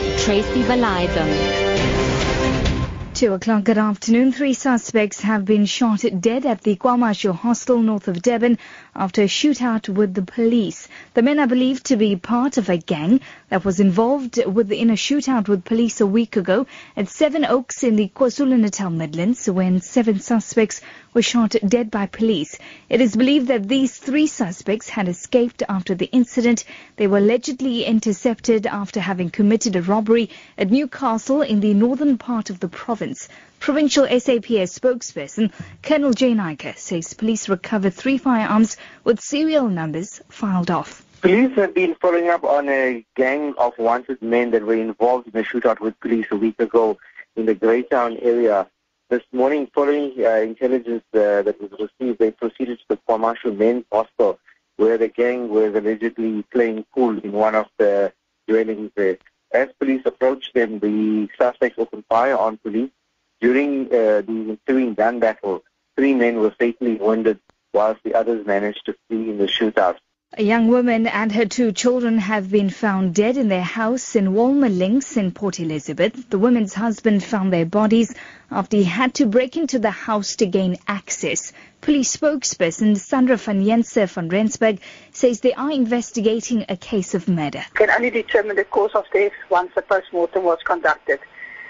with Tracy Villitham. 2 o'clock, good afternoon. 3 suspects have been shot dead at the KwaMashu hostel north of Durban after a shootout with the police. The men are believed to be part of a gang that was involved in a shootout with police a week ago at Seven Oaks in the KwaZulu-Natal Midlands when 7 suspects were shot dead by police. It is believed that these 3 suspects had escaped after the incident. They were allegedly intercepted after having committed a robbery at Newcastle in the northern part of the province. Provincial SAPS spokesperson Colonel Jane Eicher says police recovered 3 firearms with serial numbers filed off. Police have been following up on a gang of wanted men that were involved in a shootout with police a week ago in the Greytown area. This morning, following intelligence that was received, they proceeded to the KwaMashu men's hostel, where the gang was allegedly playing pool in one of the dwellings there. As police approached them, the suspects opened fire on police. During the ensuing gun battle, 3 men were fatally wounded, whilst the others managed to flee in the shootout. A young woman and her 2 children have been found dead in their house in Walmer Links in Port Elizabeth. The woman's husband found their bodies after he had to break into the house to gain access. Police spokesperson Sandra van Jense van Rensburg says they are investigating a case of murder. Can only determine the cause of death once the post-mortem was conducted.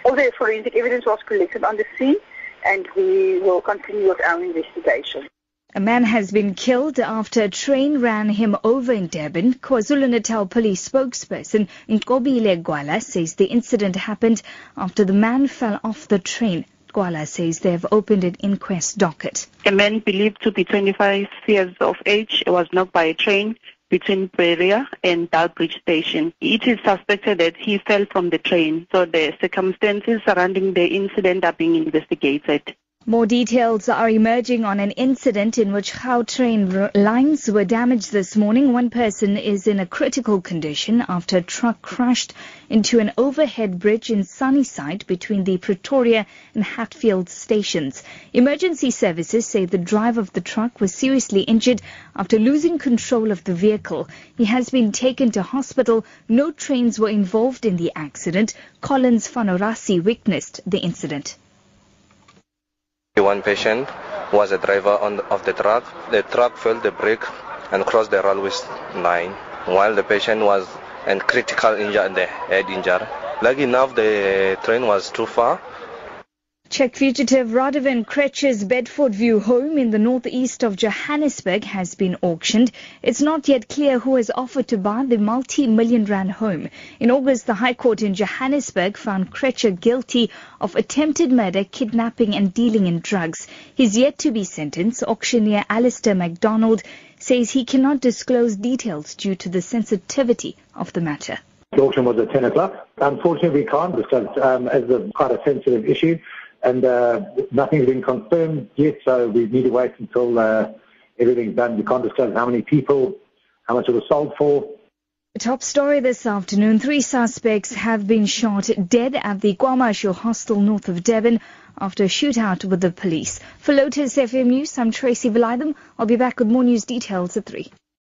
All the forensic evidence was collected on the scene, and we will continue with our investigation. A man has been killed after a train ran him over in Durban. KwaZulu-Natal police spokesperson Nkobile Gwala says the incident happened after the man fell off the train. Gwala says they have opened an inquest docket. A man believed to be 25 years of age was knocked by a train between Berea and Dalbridge Station. It is suspected that he fell from the train, so the circumstances surrounding the incident are being investigated. More details are emerging on an incident in which how train lines were damaged this morning. One person is in a critical condition after a truck crashed into an overhead bridge in Sunnyside between the Pretoria and Hatfield stations. Emergency services say the driver of the truck was seriously injured after losing control of the vehicle. He has been taken to hospital. No trains were involved in the accident. Collins-Fanorasi witnessed the incident. One patient was a driver of the truck. The truck failed the brake and crossed the railway line, while the patient was in critical injury, the head injury. Lucky enough, the train was too far. Czech fugitive Radovan Kretcher's Bedford View home in the northeast of Johannesburg has been auctioned. It's not yet clear who has offered to buy the multi-million-rand home. In August, the High Court in Johannesburg found Kretcher guilty of attempted murder, kidnapping and dealing in drugs. He's yet to be sentenced. Auctioneer Alistair MacDonald says he cannot disclose details due to the sensitivity of the matter. The auction was at 10 o'clock. Unfortunately, we can't discuss as a quite a sensitive issue. And nothing's been confirmed yet, so we need to wait until everything's done. We can't disclose how many people, how much it was sold for. Top story this afternoon. 3 suspects have been shot dead at the KwaMashu hostel north of Durban after a shootout with the police. For Lotus FM News, I'm Tracy Villitham. I'll be back with more news details at 3.